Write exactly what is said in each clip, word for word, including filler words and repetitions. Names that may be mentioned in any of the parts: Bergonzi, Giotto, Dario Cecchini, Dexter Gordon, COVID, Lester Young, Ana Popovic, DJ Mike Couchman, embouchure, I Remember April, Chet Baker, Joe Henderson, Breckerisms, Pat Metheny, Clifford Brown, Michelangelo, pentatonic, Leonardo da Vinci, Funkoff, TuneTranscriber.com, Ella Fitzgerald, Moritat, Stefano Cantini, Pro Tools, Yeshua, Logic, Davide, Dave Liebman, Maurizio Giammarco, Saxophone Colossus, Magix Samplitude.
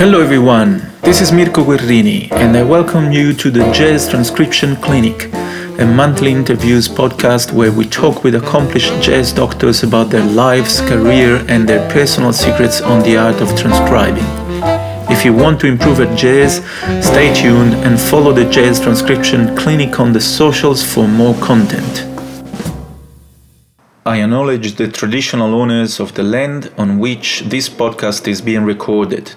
Hello everyone, this is Mirko Guerrini and I welcome you to the Jazz Transcription Clinic, a monthly interviews podcast where we talk with accomplished jazz doctors about their lives, career and their personal secrets on the art of transcribing. If you want to improve at jazz, stay tuned and follow the Jazz Transcription Clinic on the socials for more content. I acknowledge the traditional owners of the land on which this podcast is being recorded.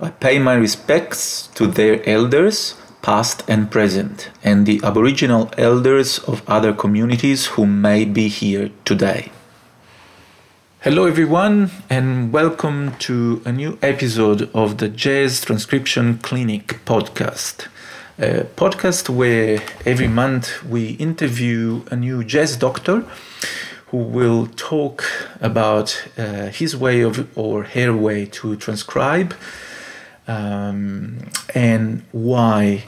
I pay my respects to their elders, past and present, and the Aboriginal elders of other communities who may be here today. Hello everyone and welcome to a new episode of the Jazz Transcription Clinic podcast. A podcast where every month we interview a new jazz doctor who will talk about uh, his way of or her way to transcribe um, and why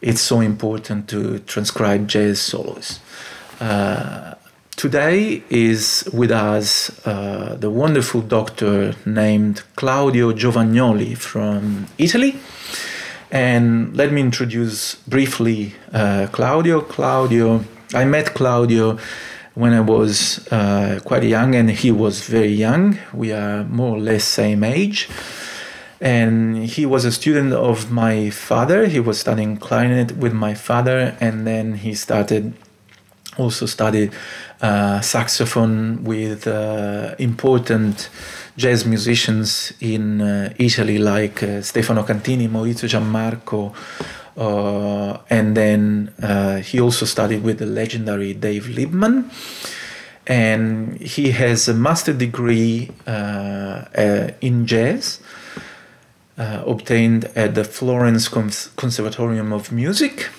it's so important to transcribe jazz solos. Uh, today is with us uh, the wonderful doctor named Claudio Giovagnoli from Italy. And let me introduce briefly uh, Claudio. Claudio, I met Claudio when I was uh, quite young and he was very young. We are more or less same age. And he was a student of my father. He was studying clarinet with my father and then he started, also studied uh, saxophone with uh, important jazz musicians in uh, Italy like uh, Stefano Cantini, Maurizio Giammarco, Uh, and then uh, he also studied with the legendary Dave Liebman, and he has a master degree uh, uh, in jazz uh, obtained at the Florence Cons- Conservatorium of Music,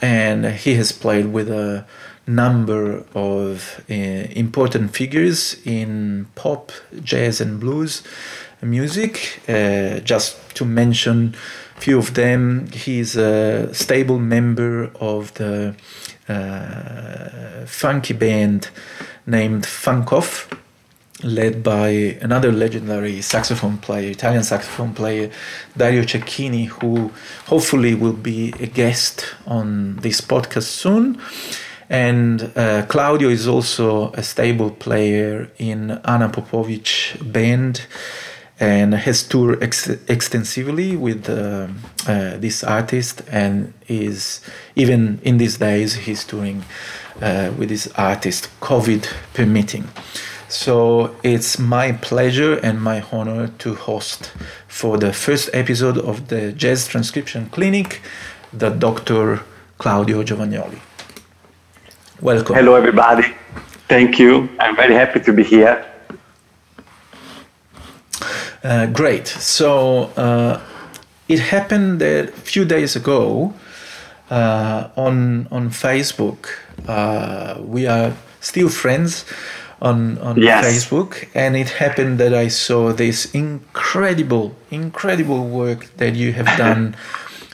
and he has played with a number of uh, important figures in pop, jazz and blues music. Uh, just to mention few of them, he's a stable member of the uh, funky band named Funkoff, led by another legendary saxophone player, Italian saxophone player, Dario Cecchini, who hopefully will be a guest on this podcast soon. And uh, Claudio is also a stable player in Ana Popovic band, and has toured ex- extensively with uh, uh, this artist, and is even in these days he's touring uh, with this artist, COVID permitting. So it's my pleasure and my honor to host for the first episode of the Jazz Transcription Clinic, the Doctor Claudio Giovagnoli. Welcome. Hello everybody, thank you. I'm very happy to be here. Uh, great. So uh, it happened that a few days ago uh, on on Facebook. Uh, we are still friends on on yes. Facebook, and it happened that I saw this incredible, incredible work that you have done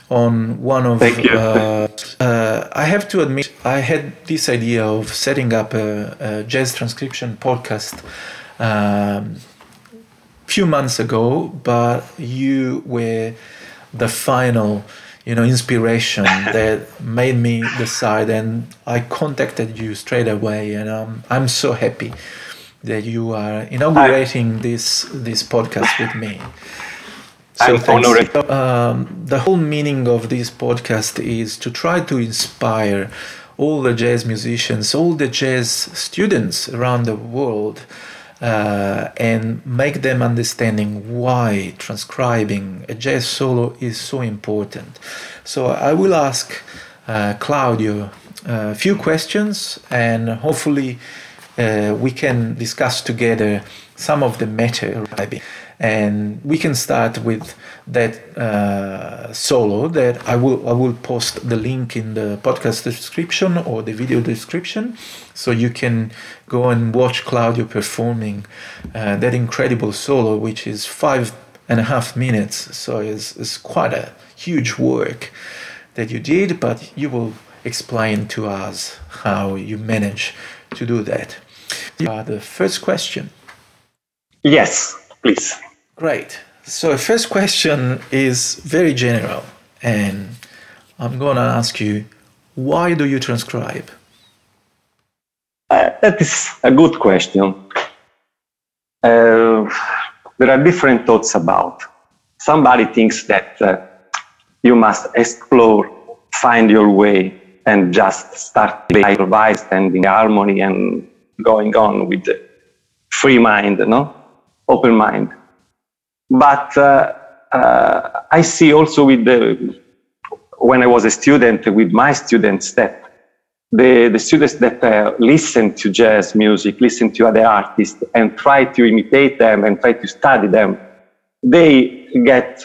on one of. Thank you. Uh, uh, I have to admit, I had this idea of setting up a, a jazz transcription podcast. Um, few months ago, but you were the final, you know, inspiration that made me decide, and I contacted you straight away, and I'm I'm so happy that you are inaugurating I, this this podcast with me. So I'm thanks. Um, the whole meaning of this podcast is to try to inspire all the jazz musicians, all the jazz students around the world, Uh, and make them understanding why transcribing a jazz solo is so important. So I will ask uh, Claudio a few questions, and hopefully uh, we can discuss together some of the matter. And we can start with that uh, solo that I will I will post the link in the podcast description or the video description, so you can go and watch Claudio performing uh, that incredible solo, which is five and a half minutes. So it's, it's quite a huge work that you did, but you will explain to us how you manage to do that. Uh, the first question. Yes, please. Great. So the first question is very general, and I'm going to ask you, why do you transcribe? Uh, that is a good question. Uh, there are different thoughts about. Somebody thinks that uh, you must explore, find your way, and just start by improvised and in harmony and going on with the free mind, no? Open mind. But uh, uh, I see also with the, when I was a student, with my students, that the, the students that uh, listen to jazz music, listen to other artists and try to imitate them and try to study them, they get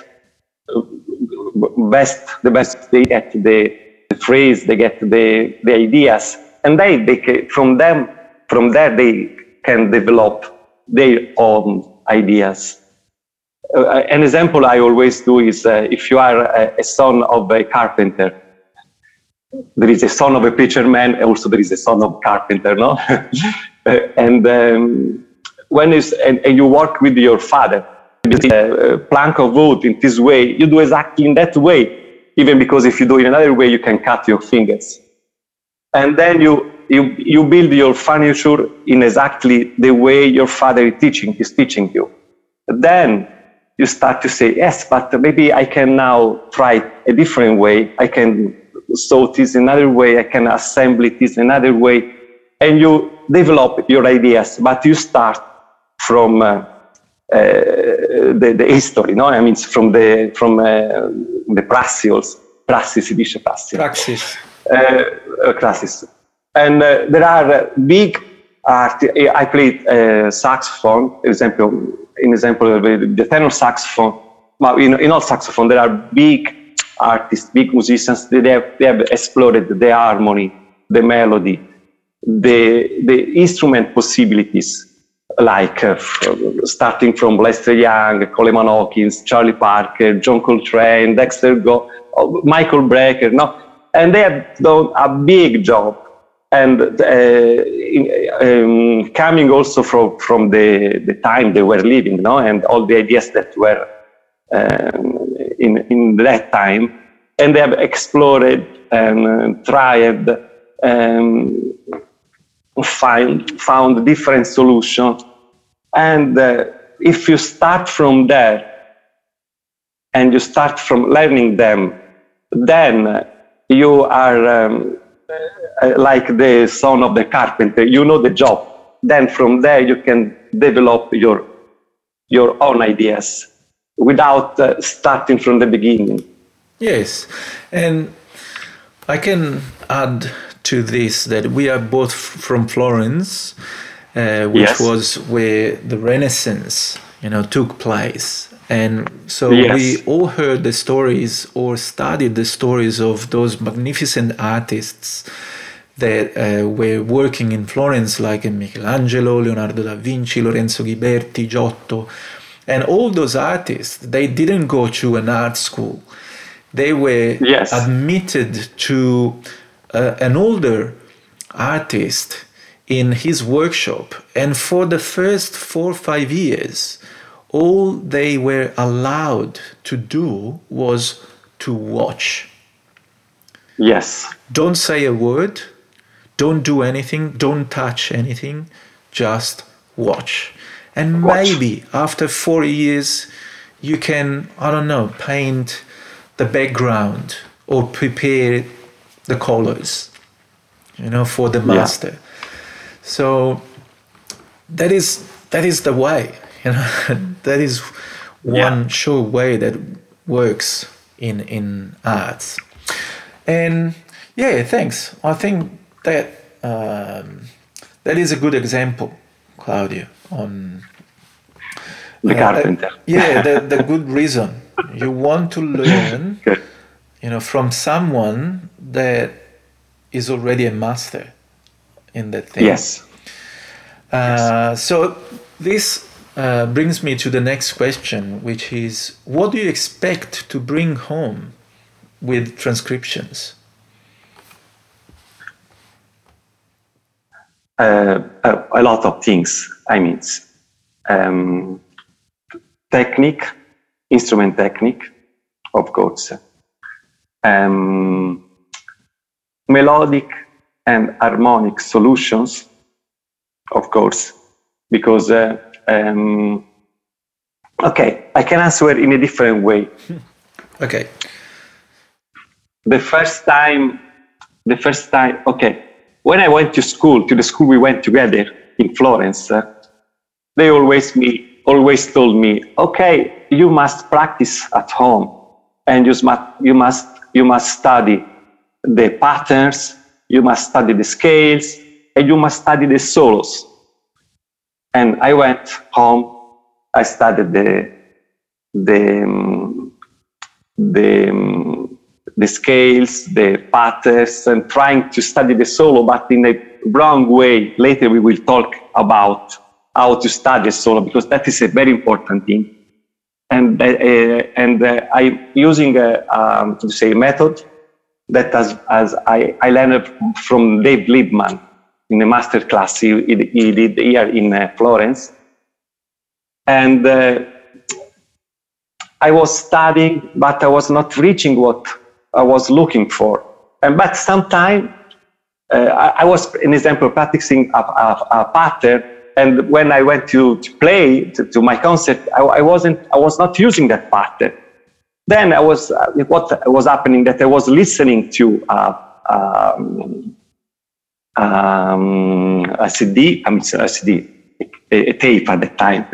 best, the best, they get the, the phrase, they get the, the ideas, and they, they can, from them, from there they can develop their own ideas. Uh, an example I always do is uh, if you are a, a son of a carpenter, there is a son of a preacher man, also there is a son of a carpenter, no? uh, and um, when is and, and you work with your father, a plank of wood in this way, you do exactly in that way, even because if you do it another way, you can cut your fingers. And then you you you build your furniture in exactly the way your father is teaching is teaching you. Then you start to say, yes, but maybe I can now try a different way. I can sew this another way. I can assemble this another way. And you develop your ideas, but you start from uh, uh, the, the history, no? I mean, from the from uh, the praxis, praxis, praxis. Praxis. Uh, praxis. And uh, there are uh, big art. I played uh, saxophone, for example. In example, the tenor saxophone, well, in, in all saxophone, there are big artists, big musicians, they have, they have explored the harmony, the melody, the, the instrument possibilities, like uh, from, starting from Lester Young, Coleman Hawkins, Charlie Parker, John Coltrane, Dexter Go, Michael Brecker, no? And they have done a big job. And uh, in, um, coming also from, from the, the time they were living, no, and all the ideas that were um, in in that time, and they have explored and tried, um, find found different solutions. And uh, if you start from there, and you start from learning them, then you are. Um, Uh, like the son of the carpenter, you know the job. Then from there you can develop your your own ideas without uh, starting from the beginning. Yes, and I can add to this that we are both f- from Florence, uh, which yes. was where the Renaissance, you know, took place. And so yes. we all heard the stories or studied the stories of those magnificent artists that uh, were working in Florence, like Michelangelo, Leonardo da Vinci, Lorenzo Ghiberti, Giotto. And all those artists, they didn't go to an art school. They were yes. admitted to uh, an older artist in his workshop. And for the first four or five years, all they were allowed to do was to watch. Yes. Don't say a word. Don't do anything. Don't touch anything. Just watch. And watch. Maybe after four years, you can, I don't know, paint the background or prepare the colors, you know, for the master. Yeah. So that is that is the way. You know, that is one yeah. sure way that works in in arts. And yeah, thanks. I think that um, that is a good example, Claudio, on the uh, carpenter. Uh, yeah, the, the good reason. You want to learn, you know, from someone that is already a master in that thing. Yes. Uh, yes. So this... Uh, brings me to the next question, which is, what do you expect to bring home with transcriptions? Uh, a, a lot of things, I mean. Um, technique, instrument technique, of course, um, melodic and harmonic solutions, of course, because uh, um, okay, I can answer in a different way. Okay. The first time, the first time, okay, when I went to school, to the school we went together in Florence, uh, they always me always told me, okay, you must practice at home, and you must you must you must study the patterns, you must study the scales, and you must study the solos. And I went home, I studied the the um, the um, the scales, the patterns, and trying to study the solo, but in a wrong way. Later we will talk about how to study a solo, because that is a very important thing. And uh, and uh, I'm using a um, to say method that as as I, I learned from Dave Liebman in a master class he, he did here in uh, Florence, and uh, I was studying, but I was not reaching what I was looking for. And but sometime uh, I, I was, an example, practicing a, a, a pattern. And when I went to, to play to, to my concert, I, I wasn't, I was not using that pattern. Then I was, uh, what was happening that I was listening to uh, um, um, a C D, I mean, a C D, a, a tape at that time,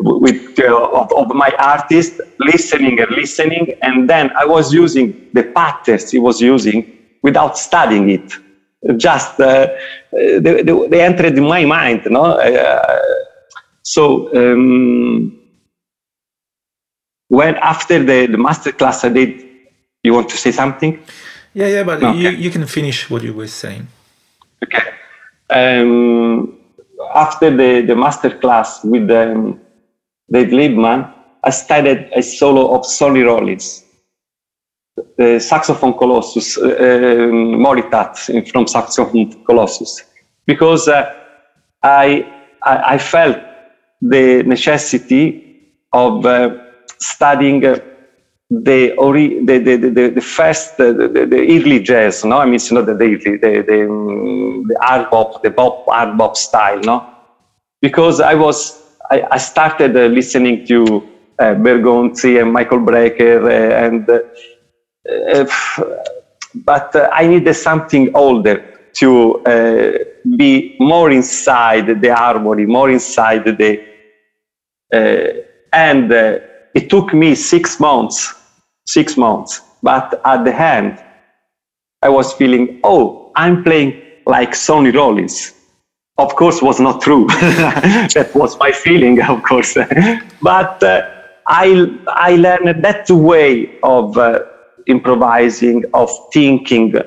with uh, of, of my artist, listening and listening, and then I was using the patterns he was using without studying it. Just uh, they, they, they entered in my mind, no? Uh, so um, when after the, the master class I did, you want to say something? Yeah, yeah, but no, you, okay. You can finish what you were saying. Okay. Um, after the, the master class with um, Dave Liebman, I studied a solo of Sonny Rollins, the Saxophone Colossus, uh, um, Moritat from Saxophone Colossus, because uh, I, I I felt the necessity of uh, studying uh, the, ori- the, the the the first uh, the, the early jazz, no, I mean, you know, the the the the, um, the hard bop, the bop hard bop style, no, because I was I, I started uh, listening to uh, Bergonzi and Michael Brecker uh, and. Uh, Uh, but uh, I needed something older to uh, be more inside the harmony, more inside the. Uh, and uh, it took me six months, six months. But at the end, I was feeling, oh, I'm playing like Sonny Rollins. Of course, was not true. That was my feeling, of course. But uh, I I learned that way of. Uh, improvising, of thinking, uh,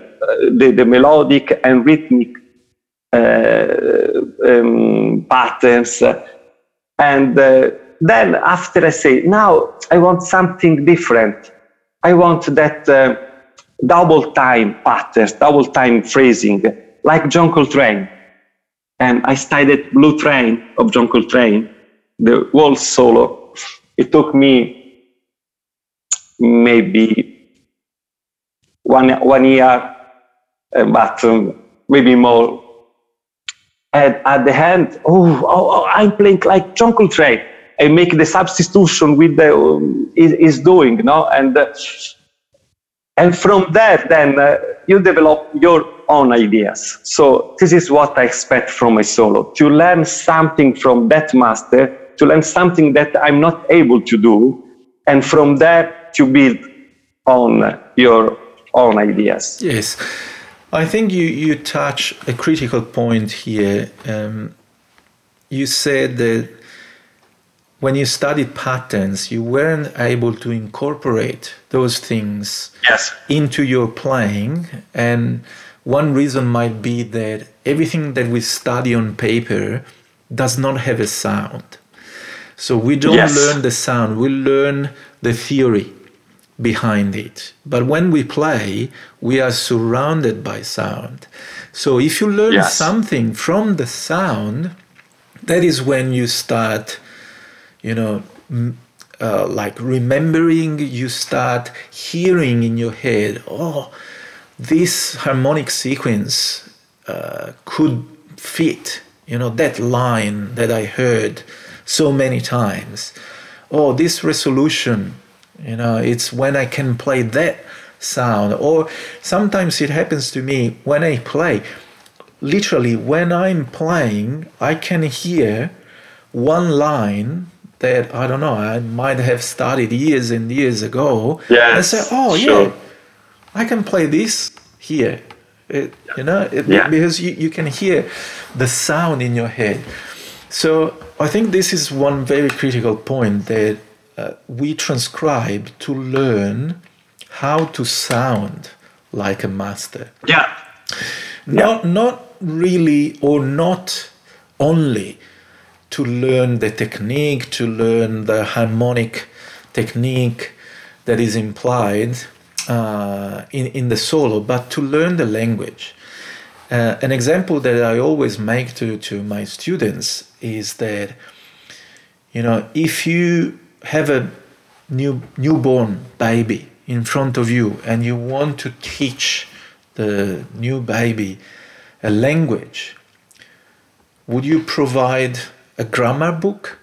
the, the melodic and rhythmic uh, um, patterns. And uh, then after I say, now I want something different. I want that uh, double time patterns, double time phrasing, like John Coltrane. And I studied Blue Train of John Coltrane, the waltz solo. It took me maybe One one year, uh, but um, maybe more. And at the end, oh, oh, oh, I'm playing like John Coltrane. I make the substitution with the um, is is doing, no, and uh, and from there, then uh, you develop your own ideas. So this is what I expect from a solo: to learn something from that master, to learn something that I'm not able to do, and from there to build on your own ideas. Yes, I think you, you touch a critical point here. Um, you said that when you studied patterns, you weren't able to incorporate those things yes. into your playing. And one reason might be that everything that we study on paper does not have a sound. So we don't yes. learn the sound, we learn the theory behind it. But when we play, we are surrounded by sound. So if you learn yes. something from the sound, that is when you start, you know, m- uh, like remembering, you start hearing in your head, oh, this harmonic sequence uh, could fit, you know, that line that I heard so many times. Oh, this resolution, you know, it's when I can play that sound. Or sometimes it happens to me when I play, literally when I'm playing, I can hear one line that, I don't know, I might have started years and years ago. Yes, and I say, oh, sure. yeah, I can play this here, it, you know, it, yeah. because you, you can hear the sound in your head. So I think this is one very critical point, that uh, we transcribe to learn how to sound like a master. Yeah. Not, yeah. not really, or not only to learn the technique, to learn the harmonic technique that is implied uh, in, in the solo, but to learn the language. Uh, an example that I always make to, to my students is that, you know, if you have a new newborn baby in front of you and you want to teach the new baby a language, would you provide a grammar book?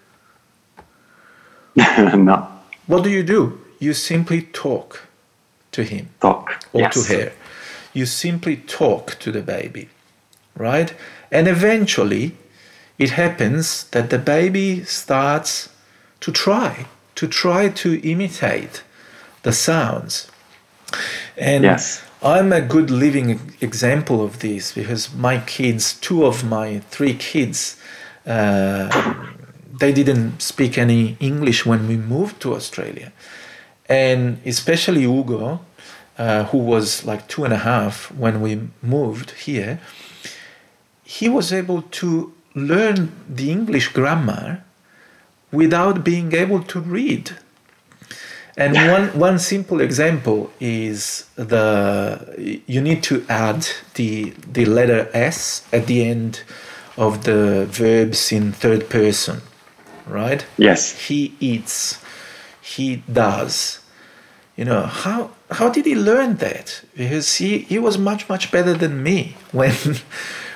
No. What do you do? You simply talk to him. Talk. Or yes. to her. You simply talk to the baby, right? And eventually it happens that the baby starts to try, to try to imitate the sounds. And yes. I'm a good living example of this, because my kids, two of my three kids, uh, they didn't speak any English when we moved to Australia. And especially Hugo, Uh, who was like two and a half when we moved here, he was able to learn the English grammar without being able to read. And yeah. one, one simple example is the, you need to add the, the letter S at the end of the verbs in third person, right? Yes. He eats, he does. You know, how how did he learn that? Because he, he was much, much better than me. When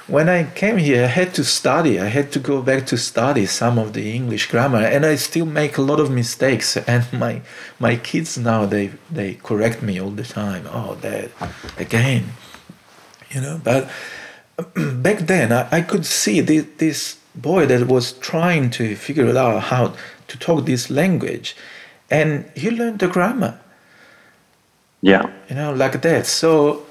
when I came here, I had to study. I had to go back to study some of the English grammar. And I still make a lot of mistakes. And my my kids now, they, they correct me all the time. Oh, Dad, again. You know, but back then, I, I could see this, this boy that was trying to figure out how to talk this language. And he learned the grammar. Yeah. You know, like that. So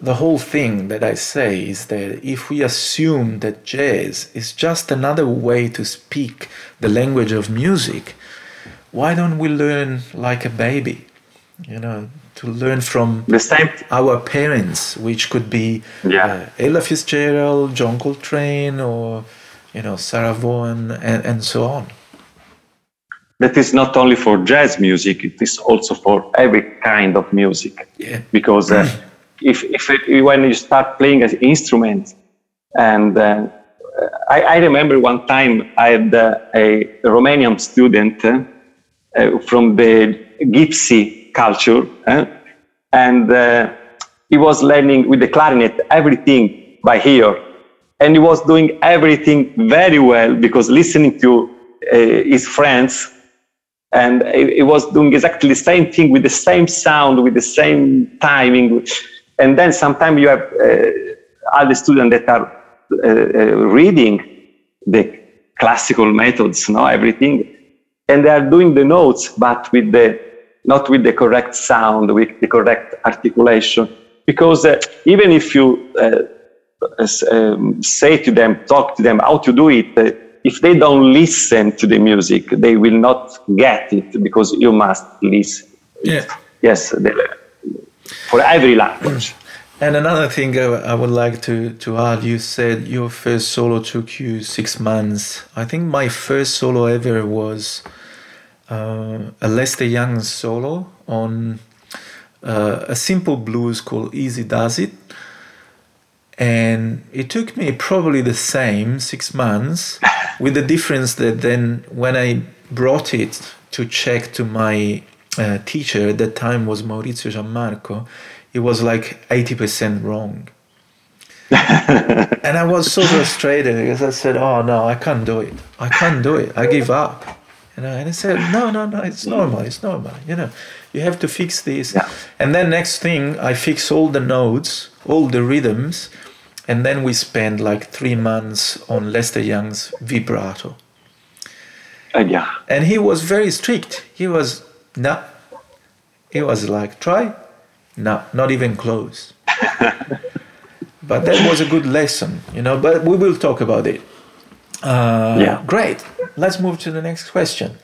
the whole thing that I say is that if we assume that jazz is just another way to speak the language of music, why don't we learn like a baby? You know, to learn from the same. Our parents, which could be yeah. uh, Ella Fitzgerald, John Coltrane, or, you know, Sarah Vaughan, and, and so on. That is not only for jazz music, it is also for every kind of music. Yeah. Because uh, if, if it, when you start playing an instrument, and uh, I, I remember one time I had uh, a Romanian student uh, uh, from the gypsy culture, uh, and uh, he was learning with the clarinet everything by ear, and he was doing everything very well because listening to uh, his friends. And it was doing exactly the same thing with the same sound, with the same timing. And then sometimes you have uh, other students that are uh, uh, reading the classical methods, no, everything, and they are doing the notes, but with the not with the correct sound, with the correct articulation. Because uh, even if you uh, um, say to them, talk to them how to do it. Uh, If they don't listen to the music, they will not get it, because you must listen. Yeah. Yes, they, for every language. And another thing I would like to, to add, you said your first solo took you six months. I think my first solo ever was uh, a Lester Young solo on uh, a simple blues called Easy Does It. And it took me probably the same six months, with the difference that then when I brought it to Czech to my uh, teacher, at that time was Maurizio Giammarco, it was like eighty percent wrong. And I was so frustrated because I said, oh no, I can't do it. I can't do it. I give up. You know, and I said, no, no, no, it's normal. It's normal. You know, you have to fix this. Yeah. And then next thing, I fix all the notes, all the rhythms. And then we spent like three months on Lester Young's vibrato. Uh, yeah. And he was very strict. He was, no. Nah. He was like, try. No, not even close. But that was a good lesson, you know, but we will talk about it. Uh, yeah. Great. Let's move to the next question,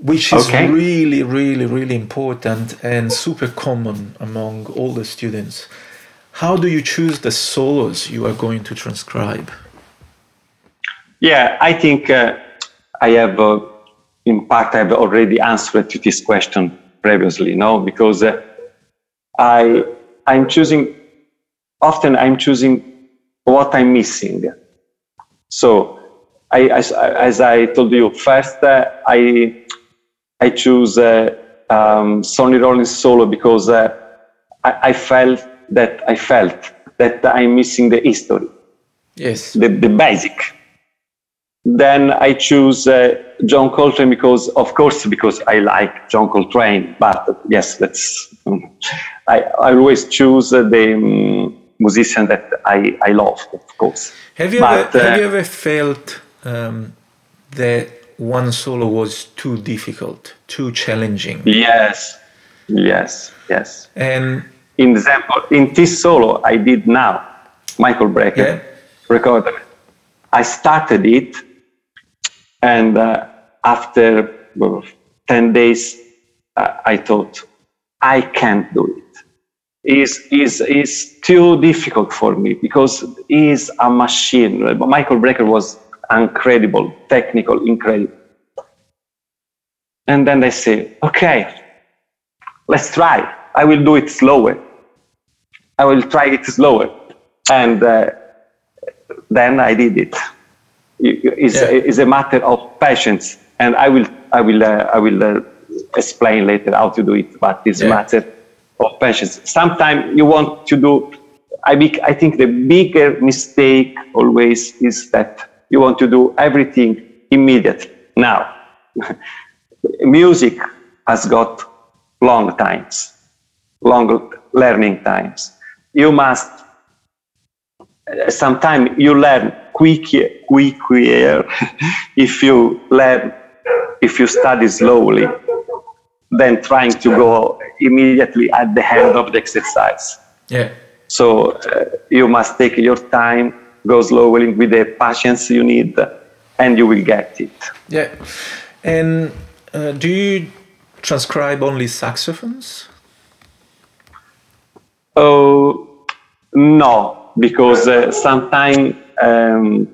which is okay. really, really, really important and super common among all the students. How do you choose the solos you are going to transcribe? Yeah, I think uh, I have, uh, in part, I've already answered to this question previously, no, because uh, I, I'm choosing, often I'm choosing what I'm missing. So, I, as, as I told you, first uh, I I choose uh, um, Sonny Rollins solo because uh, I, I felt that I felt that I'm missing the history, yes, the, the basic. Then I choose uh, John Coltrane because, of course, because I like John Coltrane. But yes, that's um, I, I always choose uh, the. Um, musician that I, I love, of course. Have you, but, ever, have uh, you ever felt um, that one solo was too difficult, too challenging? Yes, yes, yes. And in example, in this solo I did now, Michael Brecker, yeah. recorded. I started it, and uh, after well, ten days, uh, I thought, I can't do it. Is is is too difficult for me because he's a machine. Michael Brecker was incredible, technical, incredible. And then they say, okay, let's try. I will do it slower. I will try it slower. And uh, then I did it. It's, yeah. it's a matter of patience. And I will I will uh, I will uh, explain later how to do it. But it's yeah. a matter of patience. Sometimes you want to do, I, be, I think the bigger mistake always is that you want to do everything immediately. Now, music has got long times, long learning times. You must, sometimes you learn quicker, quicker if you learn, if you study slowly, than trying to go immediately at the end of the exercise. Yeah. So uh, you must take your time, go slowly with the patience you need, and you will get it. Yeah. And uh, do you transcribe only saxophones? Oh, no, because uh, sometimes um,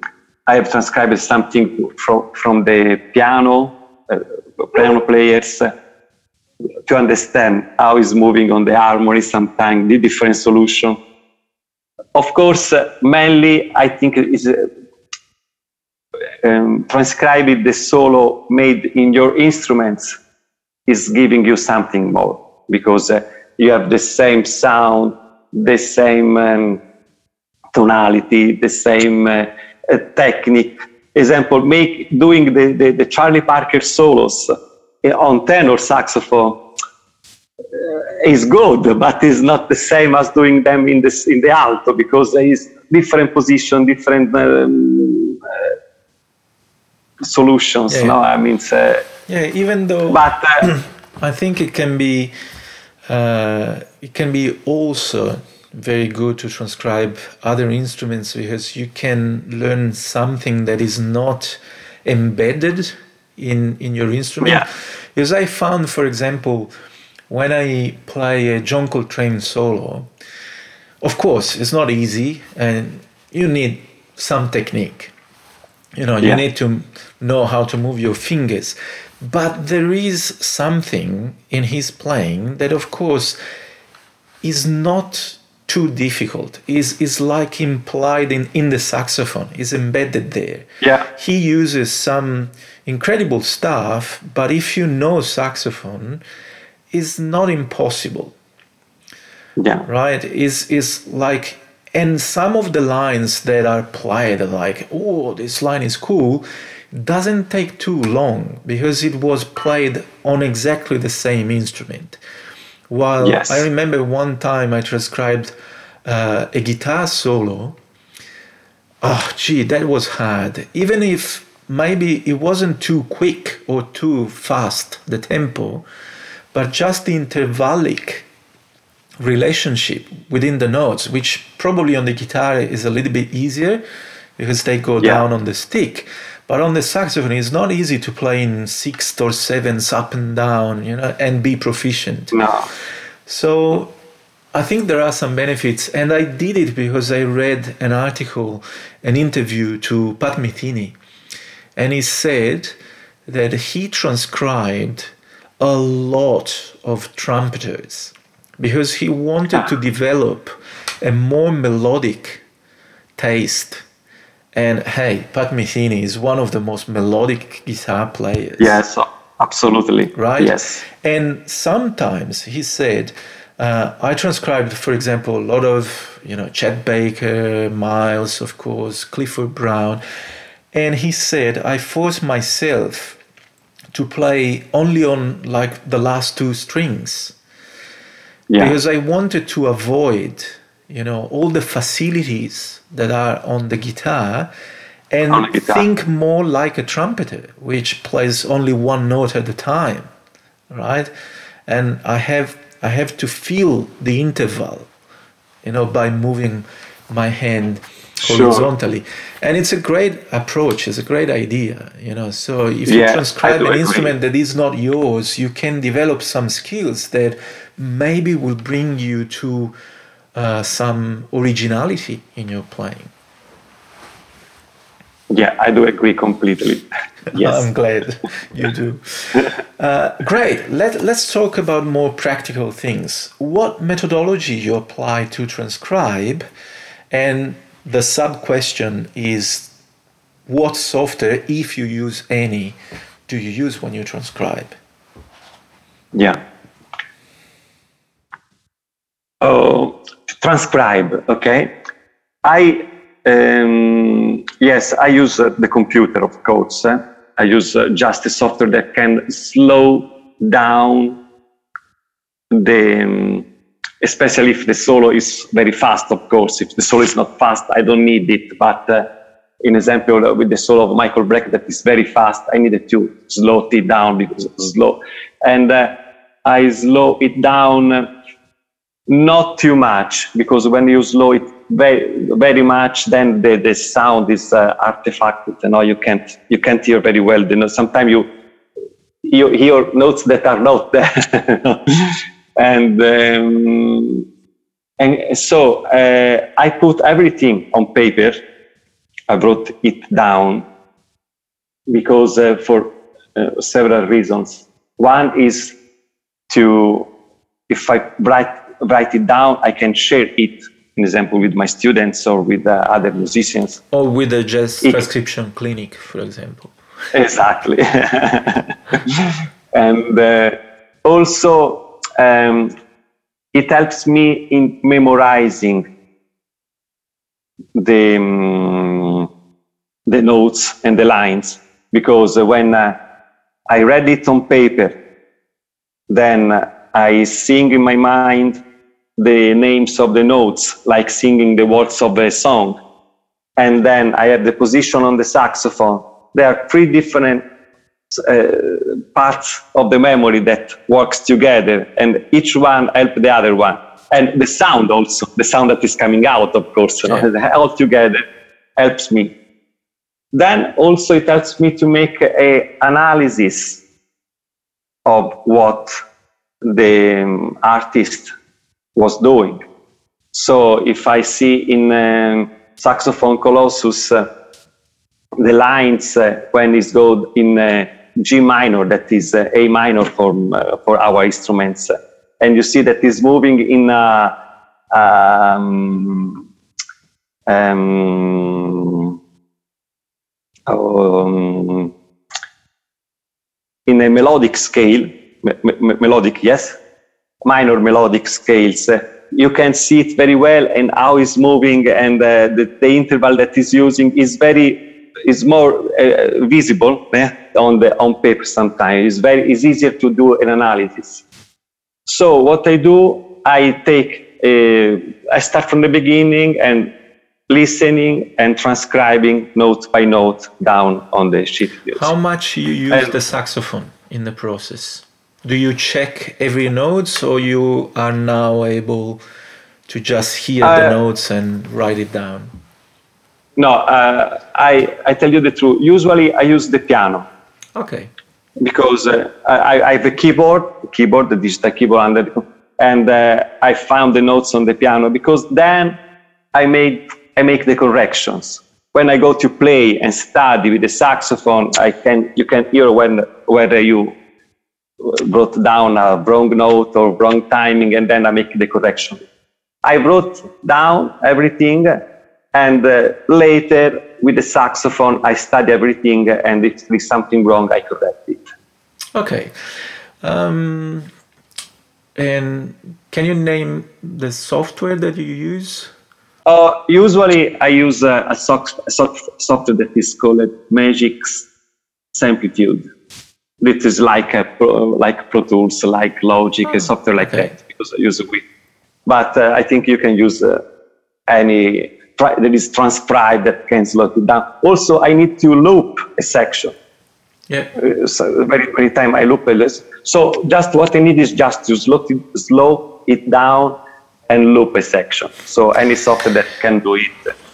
I have transcribed something from from the piano, uh, piano players. Uh, to understand how it's moving on the harmony, sometimes the different solution. Of course, uh, mainly I think is uh, um, transcribing the solo made in your instruments is giving you something more because uh, you have the same sound, the same um, tonality, the same uh, uh, technique. Example, make doing the, the, the Charlie Parker solos on tenor saxophone uh, is good, but is not the same as doing them in the in the alto because there is different position, different um, uh, solutions. Yeah, no, yeah. I mean, uh, yeah. Even though, but uh, I think it can be uh, it can be also very good to transcribe other instruments because you can learn something that is not embedded in in your instrument, yeah. because I found, for example, when I play a John Coltrane solo, of course it's not easy and you need some technique, you know, yeah. you need to know how to move your fingers, but there is something in his playing that of course is not too difficult, is is like implied in, in the saxophone, is embedded there. Yeah. He uses some incredible stuff, but if you know saxophone, it's not impossible. Yeah. Right? Is is like, and some of the lines that are played like, oh, this line is cool, doesn't take too long because it was played on exactly the same instrument. While yes. I remember one time I transcribed uh, a guitar solo. Oh, gee, that was hard. Even if maybe it wasn't too quick or too fast, the tempo, but just the intervallic relationship within the notes, which probably on the guitar is a little bit easier because they go yeah. down on the stick. But on the saxophone, it's not easy to play in sixths or sevenths up and down, you know, and be proficient. No. So I think there are some benefits. And I did it because I read an article, an interview to Pat Metheny. And he said that he transcribed a lot of trumpeters because he wanted to develop a more melodic taste. And hey, Pat Metheny is one of the most melodic guitar players. Yes, absolutely. Right? Yes. And sometimes he said, uh, I transcribed, for example, a lot of, you know, Chet Baker, Miles, of course, Clifford Brown. And he said, I forced myself to play only on like the last two strings. Yeah. Because I wanted to avoid, you know, all the facilities that are on the guitar and on the guitar. Think more like a trumpeter, which plays only one note at a time, right? And I have I have to feel the interval, you know, by moving my hand horizontally. Sure. And it's a great approach, it's a great idea, you know. So if yeah, you transcribe an agree. instrument that is not yours, you can develop some skills that maybe will bring you to Uh, some originality in your playing. Yeah, I do agree completely. Yes. I'm glad you do. Uh, great. Let, let's talk about more practical things. What methodology you apply to transcribe? And the sub-question is, what software, if you use any, do you use when you transcribe? Yeah. Oh... Transcribe, okay. I um, yes, I use uh, the computer, of course. Eh? I use uh, just a software that can slow down the, um, especially if the solo is very fast. Of course, if the solo is not fast, I don't need it. But uh, in example, uh, with the solo of Michael Brecker that is very fast, I needed to slow it down because it was slow, and uh, I slow it down. Uh, Not too much, because when you slow it very, very much, then the, the sound is uh, artifacted. You know, you can't you can't hear very well. You know, sometimes you you hear notes that are not there, and um, and so uh, I put everything on paper. I wrote it down because uh, for uh, several reasons. One is to if I write. Write it down, I can share it, for example, with my students or with uh, other musicians. Or with the Jazz Transcription Clinic, for example. Exactly. And uh, also, um, it helps me in memorizing the, um, the notes and the lines, because when uh, I read it on paper, then uh, I sing in my mind the names of the notes, like singing the words of a song. And then I have the position on the saxophone. There are three different uh, parts of the memory that works together, and each one helps the other one. And the sound also, the sound that is coming out, of course, yeah. you know, all together helps me. Then also it helps me to make an analysis of what the um, artist was doing. So if I see in um, Saxophone Colossus uh, the lines uh, when it's go in uh, G minor, that is uh, A minor for, uh, for our instruments, and you see that it's moving in uh, um, um, um, in a melodic scale, me- me- melodic, yes, minor melodic scales, uh, you can see it very well and how it's moving, and uh, the, the interval that is using is very is more uh, visible eh, on the on paper. Sometimes it's very it's easier to do an analysis. So what I do, I take uh, I start from the beginning and listening and transcribing note by note down on the sheet. How much you use and the saxophone in the process? Do you check every note, or you are now able to just hear uh, the notes and write it down? No, uh, I I tell you the truth. Usually I use the piano. Okay. Because uh, I, I have a keyboard, keyboard, the digital keyboard, under, and uh, I found the notes on the piano, because then I made I make the corrections. When I go to play and study with the saxophone, I can you can hear when whether you brought down a wrong note or wrong timing, and then I make the correction. I wrote down everything, and uh, later with the saxophone I study everything, and if there's something wrong I correct it. Okay. Um, and can you name the software that you use? Uh, usually I use a, a, soft, a soft, software that is called Magix Samplitude. It is like a pro, like Pro Tools, like Logic, oh, a software like okay. that, because I use it with. But uh, I think you can use uh, any tri- that is transcribed that can slow it down. Also, I need to loop a section. Yeah. Uh, so very many time I loop a list. So just what I need is just to slow it, slow it down and loop a section. So any software that can do it.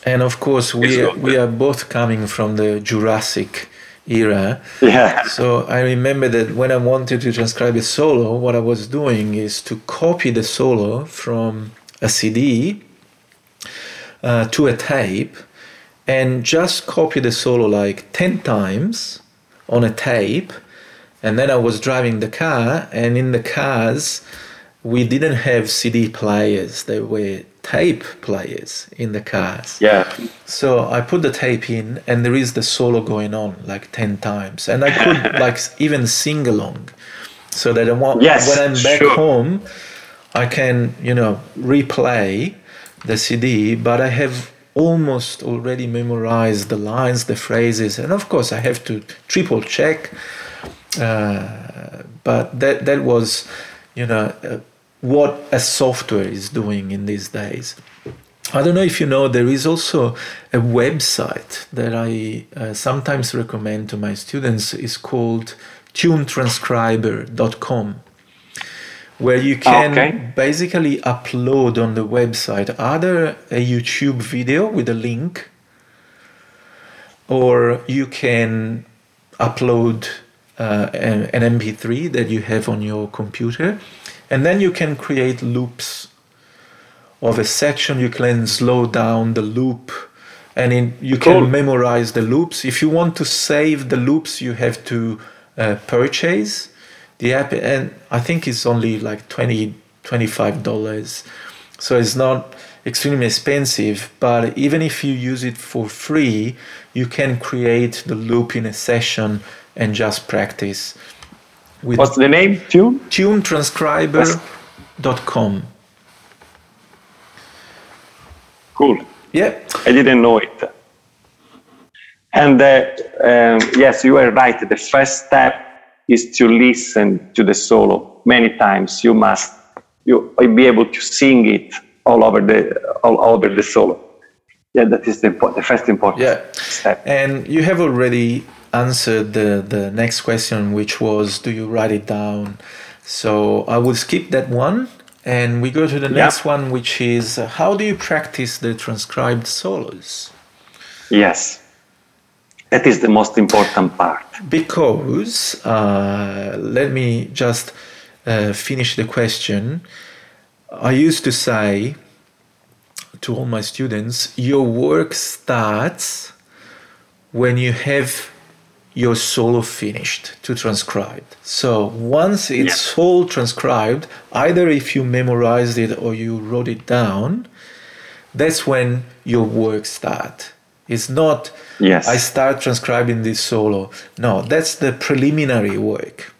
And of course, we are, we are both coming from the Jurassic era. Yeah. So I remember that when I wanted to transcribe a solo, what I was doing is to copy the solo from a C D uh, to a tape, and just copy the solo like ten times on a tape. And then I was driving the car, and in the cars, we didn't have C D players. There were tape players in the cars. Yeah. So I put the tape in, and there is the solo going on like ten times. And I could like even sing along, so that I want, yes, when I'm back sure. home, I can, you know, replay the C D, but I have almost already memorized the lines, the phrases. And of course I have to triple check. Uh, but that, that was, you know, uh, what a software is doing in these days. I don't know if you know, there is also a website that I uh, sometimes recommend to my students. It's called Tune Transcriber dot com, where you can okay. basically upload on the website either a YouTube video with a link, or you can upload uh, an, an M P three that you have on your computer. And then you can create loops of a section. You can slow down the loop, and in, you can cool. memorize the loops. If you want to save the loops, you have to uh, purchase the app, and I think it's only like twenty dollars, twenty-five dollars. So it's not extremely expensive, but even if you use it for free, you can create the loop in a session and just practice. With What's the name? Tune? Tune Transcriber dot com. Cool. Yeah. I didn't know it. And uh, um, yes, you are right. The first step is to listen to the solo many times. You must you be able to sing it all over the all over the solo. Yeah, that is the, the first important yeah. step. And you have already answered the, the next question, which was, do you write it down? So I will skip that one, and we go to the yeah. next one, which is, how do you practice the transcribed solos? Yes, that is the most important part. Because, uh, let me just uh, finish the question. I used to say to all my students, your work starts when you have your solo finished to transcribe. So once it's yep. all transcribed, either if you memorized it or you wrote it down, that's when your work starts. It's not, yes. I start transcribing this solo. No, that's the preliminary work.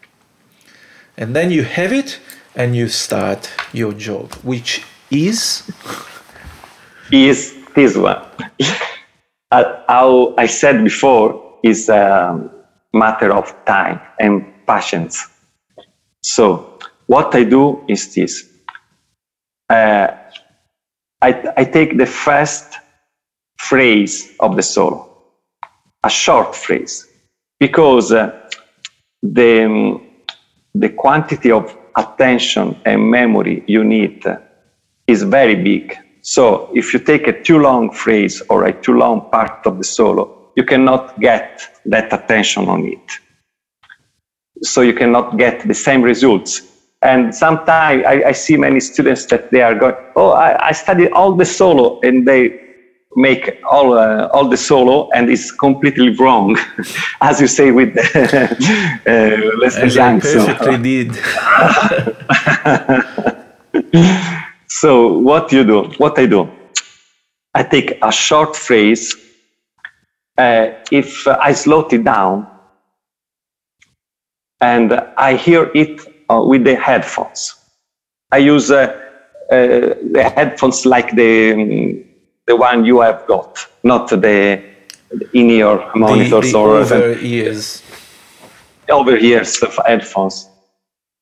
And then you have it and you start your job, which is? Is this one. uh, how I said before, is a matter of time and patience. So what I do is this. Uh, I, I take the first phrase of the solo, a short phrase, because uh, the, um, the quantity of attention and memory you need uh, is very big. So if you take a too long phrase or a too long part of the solo, you cannot get that attention on it. So you cannot get the same results. And sometimes I, I see many students that they are going, oh, I, I studied all the solo, and they make all uh, all the solo, and it's completely wrong, as you say with the, uh, Lester Young. Perfectly so. Did. So what you do? What I do? I take a short phrase. Uh, if I slow it down, and I hear it uh, with the headphones, I use uh, uh, the headphones like the. Um, The one you have got, not the in-ear monitors the, the or over ears, over ears of headphones.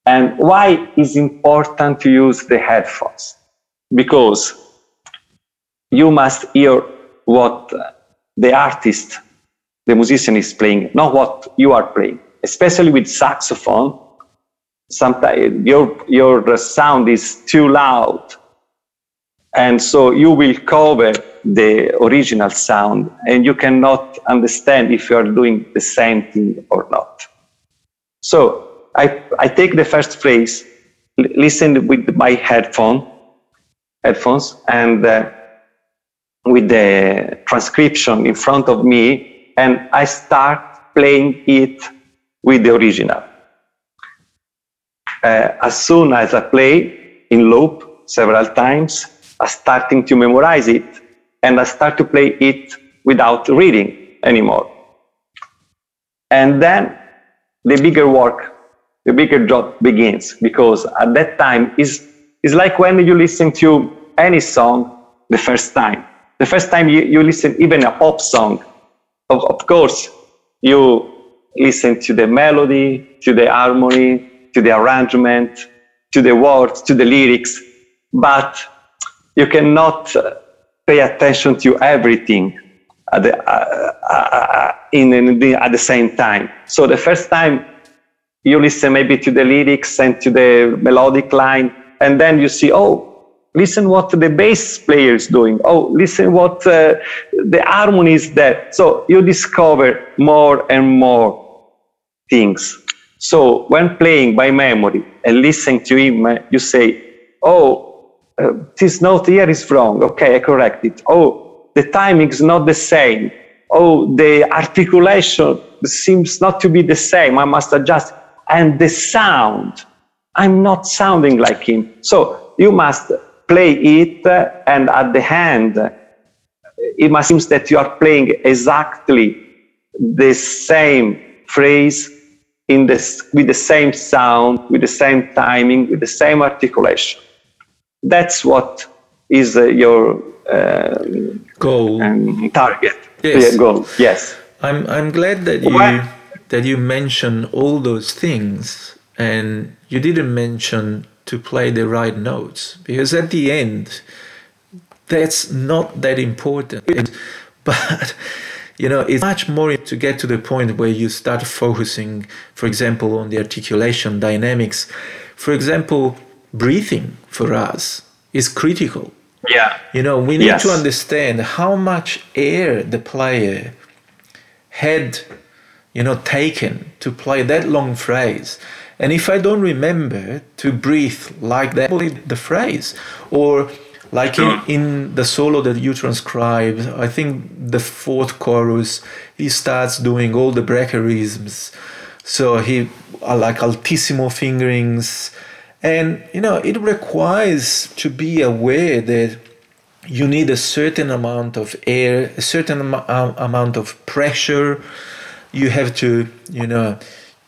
And why is important to use the headphones? Because you must hear what the artist, the musician is playing, not what you are playing. Especially with saxophone, sometimes your your sound is too loud. And so you will cover the original sound, and you cannot understand if you are doing the same thing or not. So I, I take the first phrase, l- listen with my headphone, headphones, and uh, with the transcription in front of me, and I start playing it with the original. Uh, as soon as I play in loop several times, I starting to memorize it, and I start to play it without reading anymore. And then the bigger work, the bigger job begins, because at that time is is like when you listen to any song the first time. The first time you, you listen even a pop song, of, of course, you listen to the melody, to the harmony, to the arrangement, to the words, to the lyrics, but you cannot pay attention to everything at the, uh, uh, in, in the, at the same time. So the first time you listen maybe to the lyrics and to the melodic line, and then you see, oh, listen what the bass player is doing. Oh, listen what uh, the harmony is there. So you discover more and more things. So when playing by memory and listening to him, you say, oh, Uh, this note here is wrong. Okay, I correct it. Oh, the timing is not the same. Oh, the articulation seems not to be the same. I must adjust. And the sound, I'm not sounding like him. So you must play it, uh, and at the end, it must seem that you are playing exactly the same phrase in this, with the same sound, with the same timing, with the same articulation. That's what is uh, your uh, goal um, target. Yes. Yeah, goal. Yes. I'm I'm glad that you well, that you mentioned all those things, and you didn't mention to play the right notes, because at the end, that's not that important. It, but you know, it's much more to get to the point where you start focusing, for example, on the articulation dynamics. For example, breathing for us is critical. Yeah. You know, we need yes. to understand how much air the player had, you know, taken to play that long phrase. And if I don't remember to breathe like that, the phrase, or Like in, in the solo that you transcribed, I think the fourth chorus, he starts doing all the Breckerisms. So he, like altissimo fingerings. And, you know, it requires to be aware that you need a certain amount of air, a certain am- amount of pressure. You have to, you know,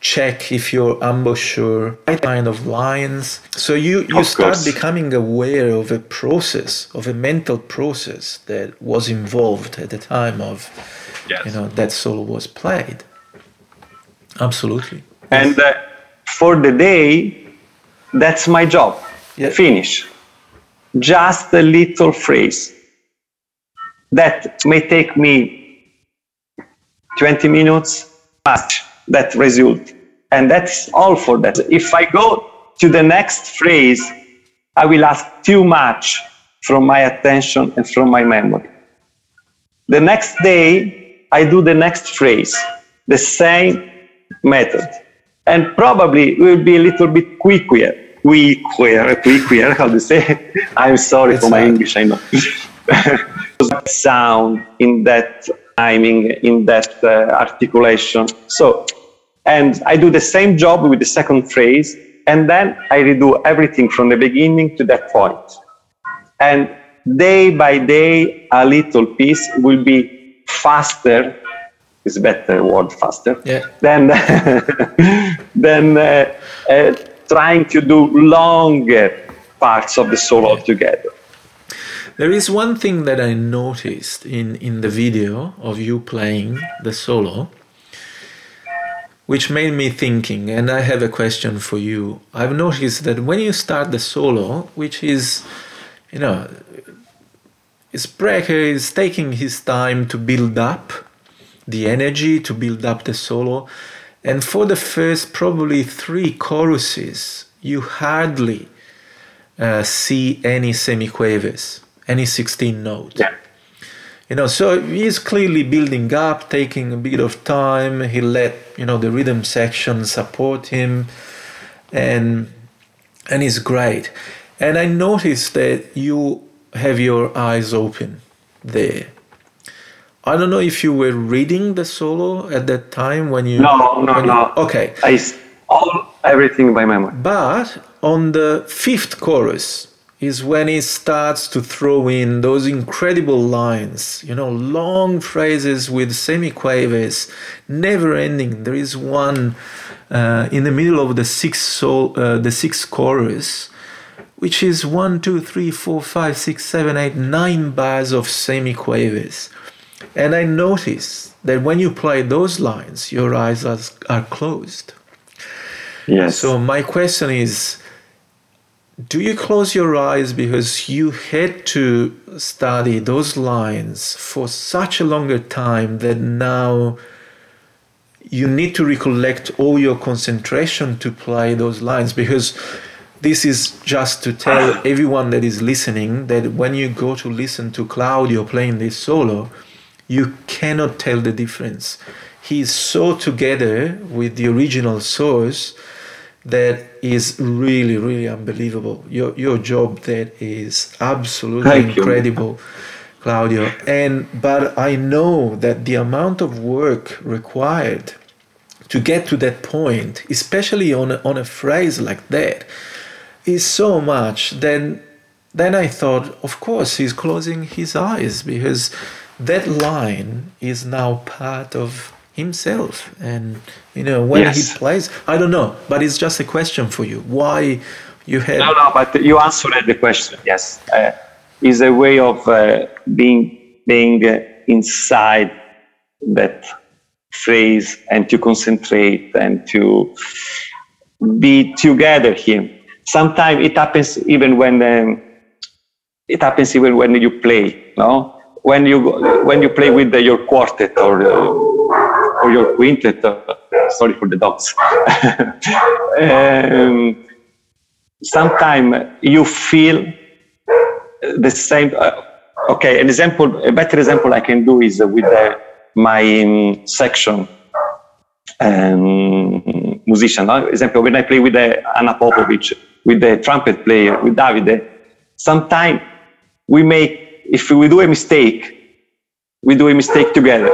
check if your embouchure, right kind of lines. So you, you start course. becoming aware of a process, of a mental process that was involved at the time of, yes. you know, that solo was played. Absolutely. And uh, for the day, that's my job. Yeah. Finish. Just a little phrase. That may take me twenty minutes, but that result. And that's all for that. If I go to the next phrase, I will ask too much from my attention and from my memory. The next day, I do the next phrase, the same method. And probably we'll be a little bit quicker, quicker, quicker, how do you say it? I'm sorry it's for my hard. English, I know. Sound in that timing, in that uh, articulation. So, and I do the same job with the second phrase, and then I redo everything from the beginning to that point. And day by day, a little piece will be faster, is a better word, faster, yeah. than, than uh, uh, trying to do longer parts of the solo altogether. There is one thing that I noticed in, in the video of you playing the solo, which made me thinking, and I have a question for you. I've noticed that when you start the solo, which is, you know, it's Brecker is taking his time to build up the energy, to build up the solo, and for the first probably three choruses, you hardly uh, see any semiquavers. Any sixteen note, yeah. you know. So he's clearly building up, taking a bit of time. He let you know the rhythm section support him, and and it's great. And I noticed that you have your eyes open there. I don't know if you were reading the solo at that time when you. No, no, you, no. Okay, I all everything by memory. But on the fifth chorus is when he starts to throw in those incredible lines, you know, long phrases with semiquavers, never ending. There is one uh, in the middle of the sixth, sol- uh, the sixth chorus, which is one, two, three, four, five, six, seven, eight, nine bars of semiquavers. And I noticed that when you play those lines, your eyes are, are closed. Yes. So my question is, do you close your eyes because you had to study those lines for such a longer time that now you need to recollect all your concentration to play those lines? Because this is just to tell everyone that is listening that when you go to listen to Claudio playing this solo, you cannot tell the difference. He is so together with the original source that is really, really unbelievable. Your your job that is absolutely Thank incredible, you. Claudio. And but I know that the amount of work required to get to that point, especially on a, on a phrase like that, is so much. Then then I thought, of course, he's closing his eyes because that line is now part of himself, and you know when yes. he plays, I don't know, but it's just a question for you. Why you had? No, no, but you answered the question. Yes, uh, is a way of uh, being being uh, inside that phrase and to concentrate and to be together here. Sometimes it happens even when um, it happens even when you play. No, when you when you play with the, your quartet or. Uh, or your quintet, uh, sorry for the dogs. um, Sometimes you feel the same. Uh, okay, an example, a better example I can do is uh, with uh, my um, section um, musician. For uh, example, when I play with uh, Ana Popovic, with the trumpet player, with Davide, sometimes we make, if we do a mistake, we do a mistake together,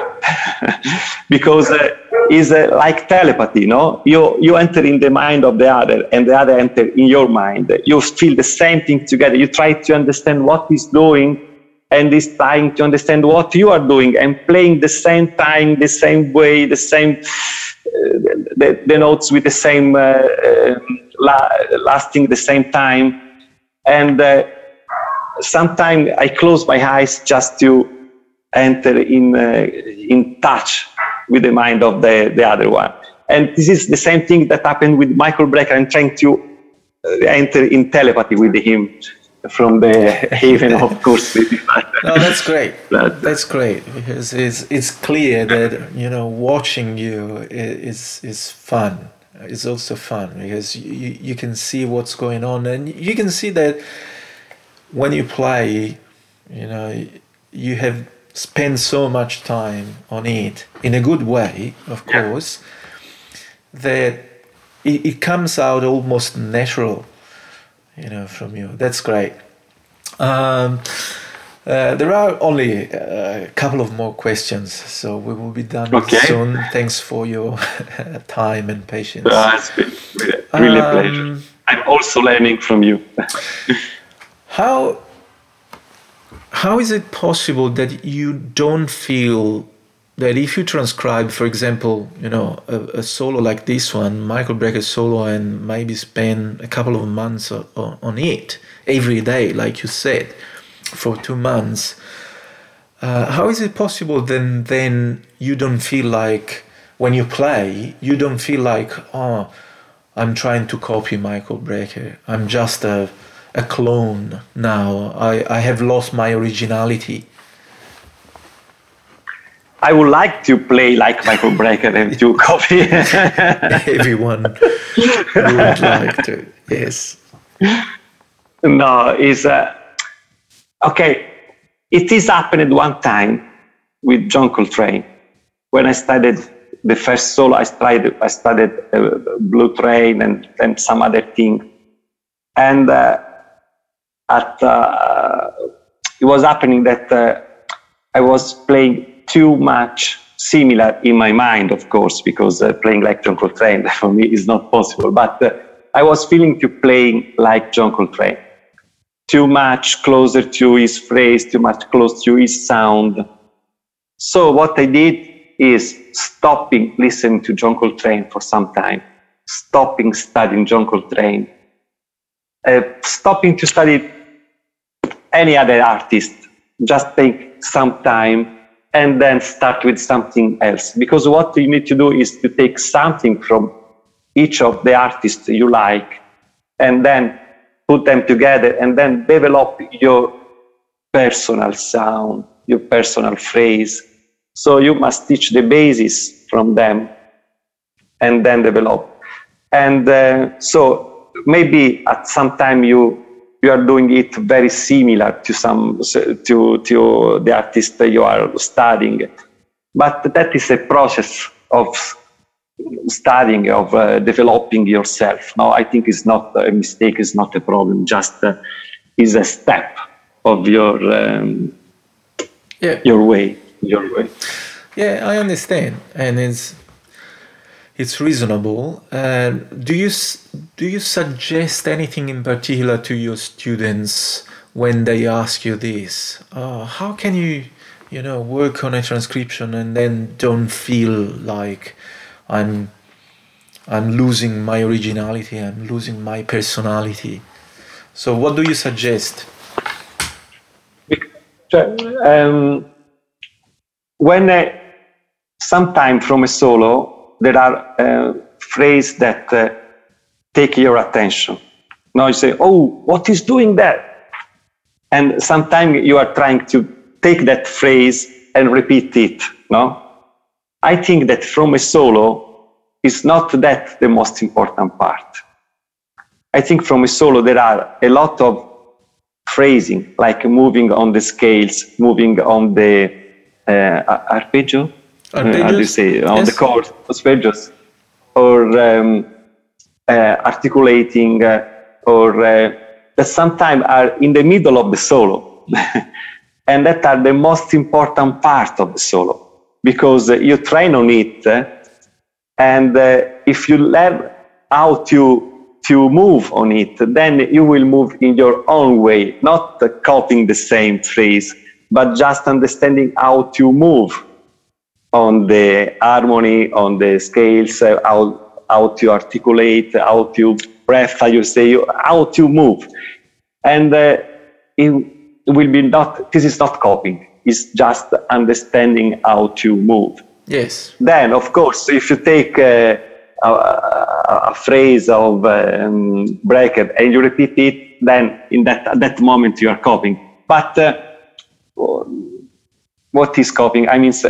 because uh, it's uh, like telepathy, you know? You, you enter in the mind of the other, and the other enter in your mind. You feel the same thing together. You try to understand what he's doing, and he's trying to understand what you are doing, and playing the same time, the same way, the same, uh, the, the notes with the same, uh, uh, la- lasting the same time. And uh, sometimes I close my eyes just to enter in uh, in touch with the mind of the, the other one. And this is the same thing that happened with Michael Brecker. I'm trying to uh, enter in telepathy with him from the haven of course. No, that's great. But, that's great. Because it's, it's clear that, you know, watching you is is fun. It's also fun because you, you can see what's going on, and you can see that when you play, you know, you have spend so much time on it in a good way, of course, yeah. that it, it comes out almost natural, you know, from you. That's great. Um, uh, there are only a couple of more questions, so we will be done okay. soon. Thanks for your time and patience. Oh, it's been really um, a pleasure. I'm also learning from you. how How is it possible that you don't feel that if you transcribe, for example, you know, a, a solo like this one, Michael Brecker's solo, and maybe spend a couple of months or, or, on it every day, like you said, for two months, uh, how is it possible then then you don't feel like, when you play, you don't feel like, oh, I'm trying to copy Michael Brecker, I'm just a... a clone now, I, I have lost my originality. I would like to play like Michael Brecker and to copy. Everyone would like to, yes. No, it's, uh, okay, it is happened one time with John Coltrane. When I started the first solo, I started, I started uh, Blue Train and then some other thing. And uh, At uh, it was happening that uh, I was playing too much similar in my mind, of course, because uh, playing like John Coltrane for me is not possible. But uh, I was feeling to playing like John Coltrane, too much closer to his phrase, too much close to his sound. So what I did is stopping listening to John Coltrane for some time, stopping studying John Coltrane, uh, stopping to study any other artist, just take some time and then start with something else. Because what you need to do is to take something from each of the artists you like and then put them together and then develop your personal sound, your personal phrase. So you must teach the basis from them and then develop. And uh, so maybe at some time you you are doing it very similar to some to to the artist you are studying, but that is a process of studying, of uh, developing yourself. No, I think it's not a mistake, it's not a problem. Just uh, is a step of your um, yeah. your way, your way. Yeah, I understand, and it's it's reasonable. Uh, do you? Do you suggest anything in particular to your students when they ask you this? Uh, how can you, you know, work on a transcription and then don't feel like I'm, I'm losing my originality, I'm losing my personality? So what do you suggest? Um, when uh, sometime from a solo, there are uh, phrases that uh, take your attention. Now you say, oh, what is doing that? And sometimes you are trying to take that phrase and repeat it, no? I think that from a solo, it's not that the most important part. I think from a solo, there are a lot of phrasing, like moving on the scales, moving on the uh, arpeggio, uh, how do you say, on yes. the chords, arpeggios, or um, Uh, articulating uh, or uh, that sometimes are in the middle of the solo. and that are the most important part of the solo, because you train on it, and if you learn how to to move on it, then you will move in your own way, not copying the same phrase, but just understanding how to move on the harmony, on the scales, how how to articulate, how to breath, how you say, how to move. And uh, it will be not, this is not copying, it's just understanding how to move. Yes. Then, of course, if you take uh, a, a phrase of um, Brecker and you repeat it, then in that, at that moment you are copying. But uh, what is copying? I mean, uh,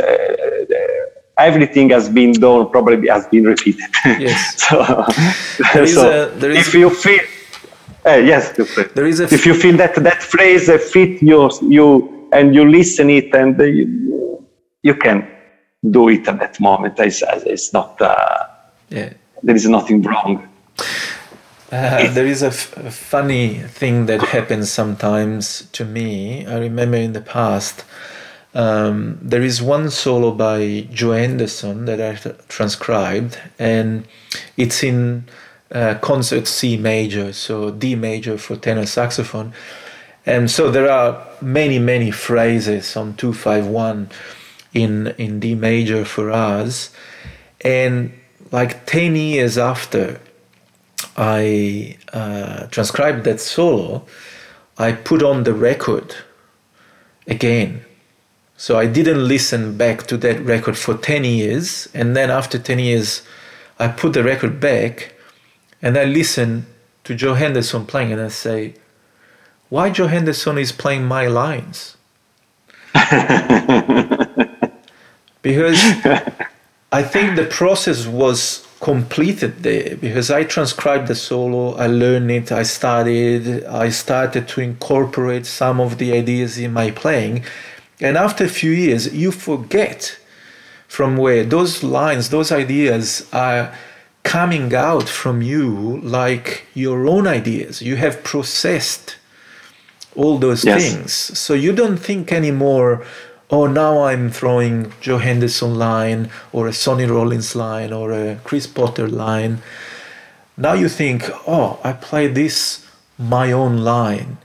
everything has been done, probably has been repeated. Yes. so, there so a, there is if you feel, uh, yes, there is a f- if you feel that that phrase uh, fit you, you, and you listen it, and uh, you, you can do it at that moment. It's, it's not. Uh, yeah. There is nothing wrong. Uh, there is a, f- a funny thing that happens sometimes to me. I remember in the past. Um, there is one solo by Joe Henderson that I th- transcribed, and it's in uh, concert C major, so D major for tenor saxophone. And so there are many, many phrases on two five one in, in D major for us. And like ten years after I uh, transcribed that solo, I put on the record again. So I didn't listen back to that record for ten years, and then after ten years I put the record back and I listen to Joe Henderson playing, and I say, why Joe Henderson is playing my lines? Because I think the process was completed there, because I transcribed the solo, I learned it, I studied, I started to incorporate some of the ideas in my playing. And after a few years, you forget from where those lines, those ideas are coming out from you, like your own ideas. You have processed all those yes. things. So you don't think anymore, oh, now I'm throwing Joe Henderson line or a Sonny Rollins line or a Chris Potter line. Now you think, oh, I play this my own line.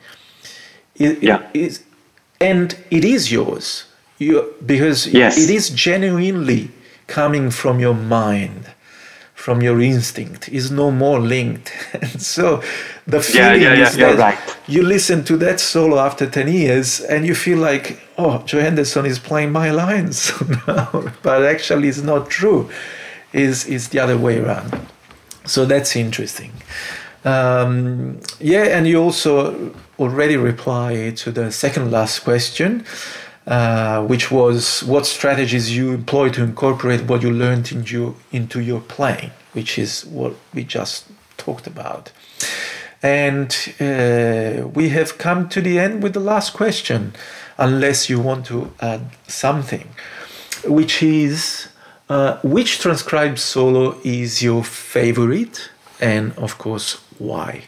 It, yeah. It, And it is yours, you, because yes. it is genuinely coming from your mind, from your instinct. It's no more linked. And so the feeling yeah, yeah, yeah, is that right. You listen to that solo after ten years and you feel like, oh, Joe Henderson is playing my lines now. But actually it's not true. It's, it's the other way around. So that's interesting. Um, yeah, and you also already replied to the second last question, uh, which was what strategies you employ to incorporate what you learned in you, into your playing, which is what we just talked about. And uh, we have come to the end with the last question, unless you want to add something, which is uh, which transcribed solo is your favorite? And of course, why?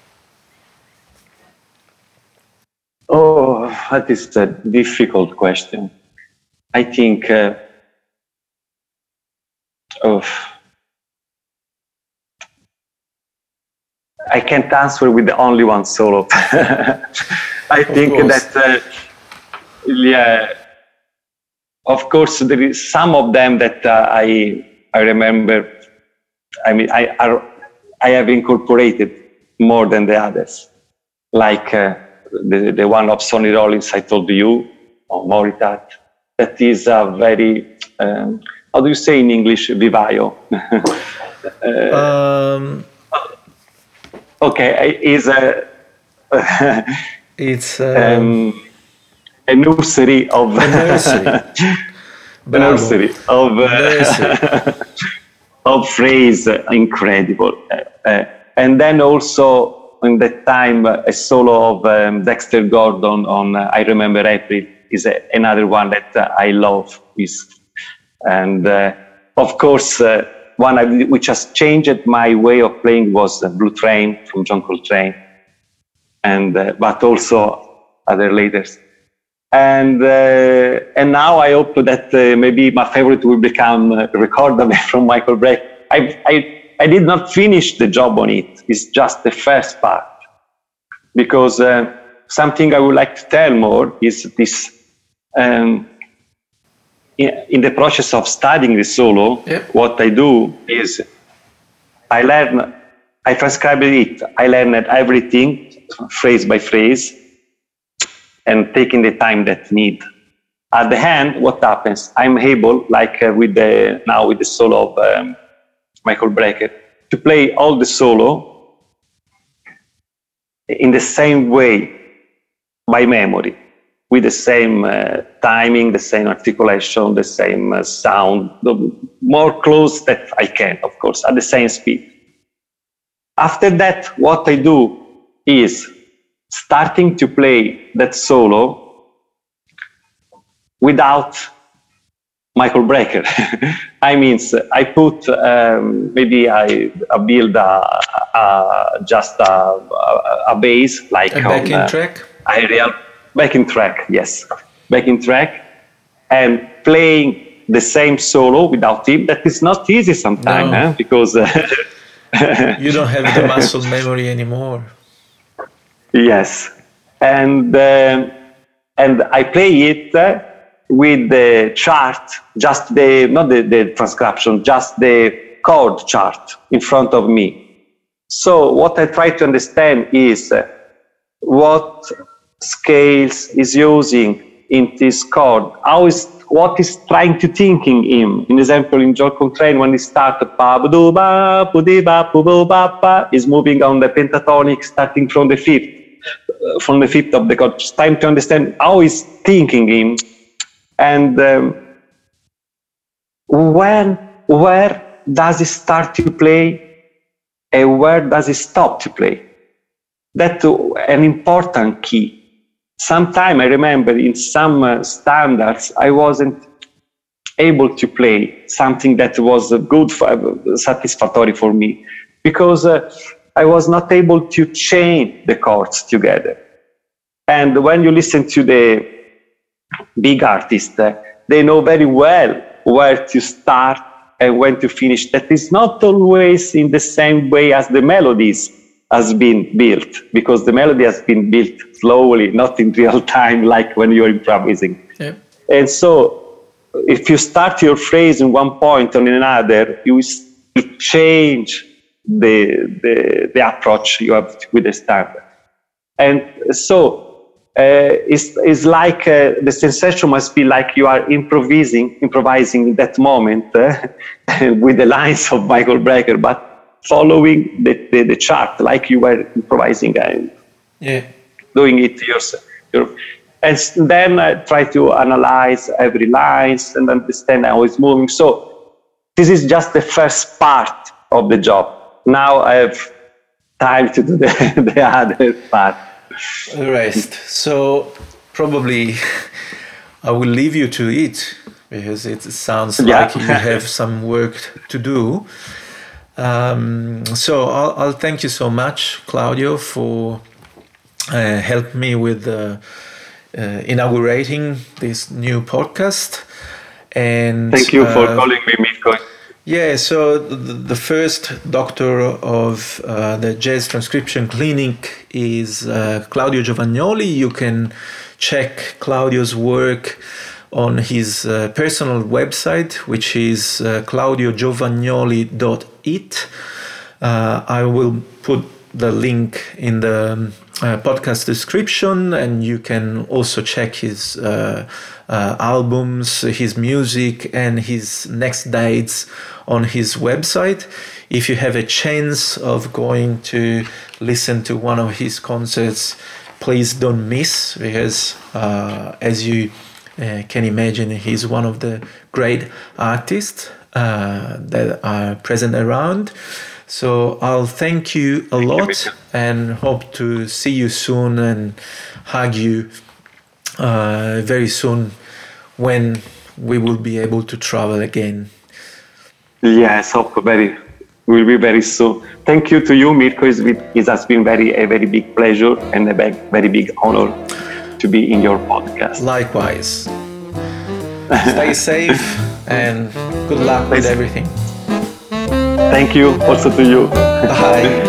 Oh, that is a difficult question. I think uh, oh, I can't answer with the only one solo. I think that, uh, yeah, of course, there is some of them that uh, I I remember. I mean, I are. I have incorporated more than the others, like uh, the, the one of Sonny Rollins I told you, or Moritat. That is a very, um, how do you say in English, vivaio? uh, um, okay, is a. it's um, um, a nursery of. A nursery. the nursery of. Uh, nursery. of phrase, uh, incredible. Uh, uh, and then also in that time, uh, a solo of um, Dexter Gordon on uh, I Remember April is uh, another one that uh, I love. Is. And uh, of course, uh, one I, which has changed my way of playing was uh, Blue Train from John Coltrane, and uh, but also other leaders. And uh, and now I hope that uh, maybe my favorite will become uh, Ricordami from Michael Brecker. I, I I did not finish the job on it. It's just the first part, because uh, something I would like to tell more is this. Um, in, in the process of studying the solo, yeah. What I do is I learn. I transcribed it. I learned everything, phrase by phrase, and taking the time that need. At the end, what happens? I'm able, like uh, with the now with the solo of um, Michael Brecker, to play all the solo in the same way, by memory, with the same uh, timing, the same articulation, the same uh, sound, the more close that I can, of course, at the same speed. After that, what I do is starting to play that solo without Michael Brecker. I mean, I put um, maybe I, I build a, a, just a, a, a bass like a backing uh, track. I real backing track, yes, backing track, and playing the same solo without him. That is not easy sometimes, no. eh? because uh, you don't have the muscle memory anymore. Yes, and uh, and I play it uh, with the chart, just the not the, the transcription, just the chord chart in front of me. So what I try to understand is uh, what scales is using in this chord. How is what is trying to thinking him? In example, in John Coltrane, when he starts, is moving on the pentatonic, starting from the fifth. From the fifth of the chord, it's time to understand how he's thinking him, and um, when, where does he start to play, and where does he stop to play? That's an important key. Sometime I remember in some uh, standards I wasn't able to play something that was uh, good, for, uh, satisfactory for me, because. Uh, I was not able to chain the chords together. And when you listen to the big artists, uh, they know very well where to start and when to finish. That is not always in the same way as the melodies has been built, because the melody has been built slowly, not in real time, like when you're improvising. Yeah. And so if you start your phrase in one point or in another, you change The, the the approach you have with the standard. And so uh, it's, it's like uh, the sensation must be like you are improvising improvising in that moment uh, with the lines of Michael Brecker, but following the, the, the chart like you were improvising and yeah. doing it yourself. And then I try to analyze every line and understand how it's moving. So this is just the first part of the job. Now I have time to do the, the other part. The rest. So probably I will leave you to it, because it sounds yeah. like you have some work to do. Um, so I'll, I'll thank you so much, Claudio, for uh, helping me with uh, uh, inaugurating this new podcast. And thank you for uh, calling me, Mirko. Yeah, so the first doctor of uh, the Jazz Transcription Clinic is uh, Claudio Giovagnoli. You can check Claudio's work on his uh, personal website, which is uh, claudio giovagnoli dot I T. Uh, I will put the link in the uh, podcast description, and you can also check his uh, uh, albums, his music, and his next dates on his website. If you have a chance of going to listen to one of his concerts, please don't miss, because uh, as you uh, can imagine, he's one of the great artists uh, that are present around. So I'll thank you a lot and hope to see you soon and hug you uh, very soon when we will be able to travel again. Yes, hope very will be very soon. Thank you to you, Mirko. It has been very a very big pleasure and a very big honor to be in your podcast. Likewise. Stay safe and good luck Stay with safe. everything. Thank you also to you. Bye.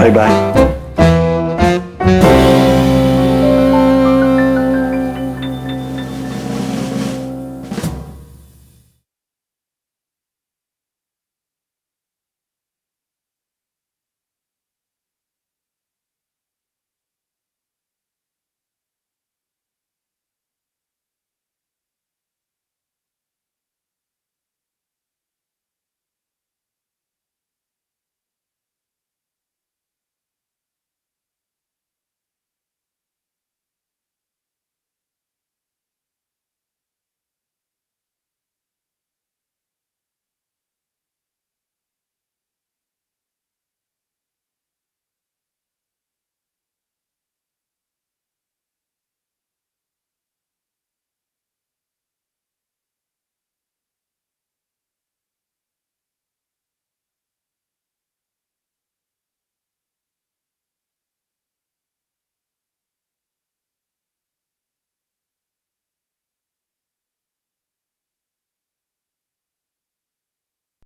Bye-bye.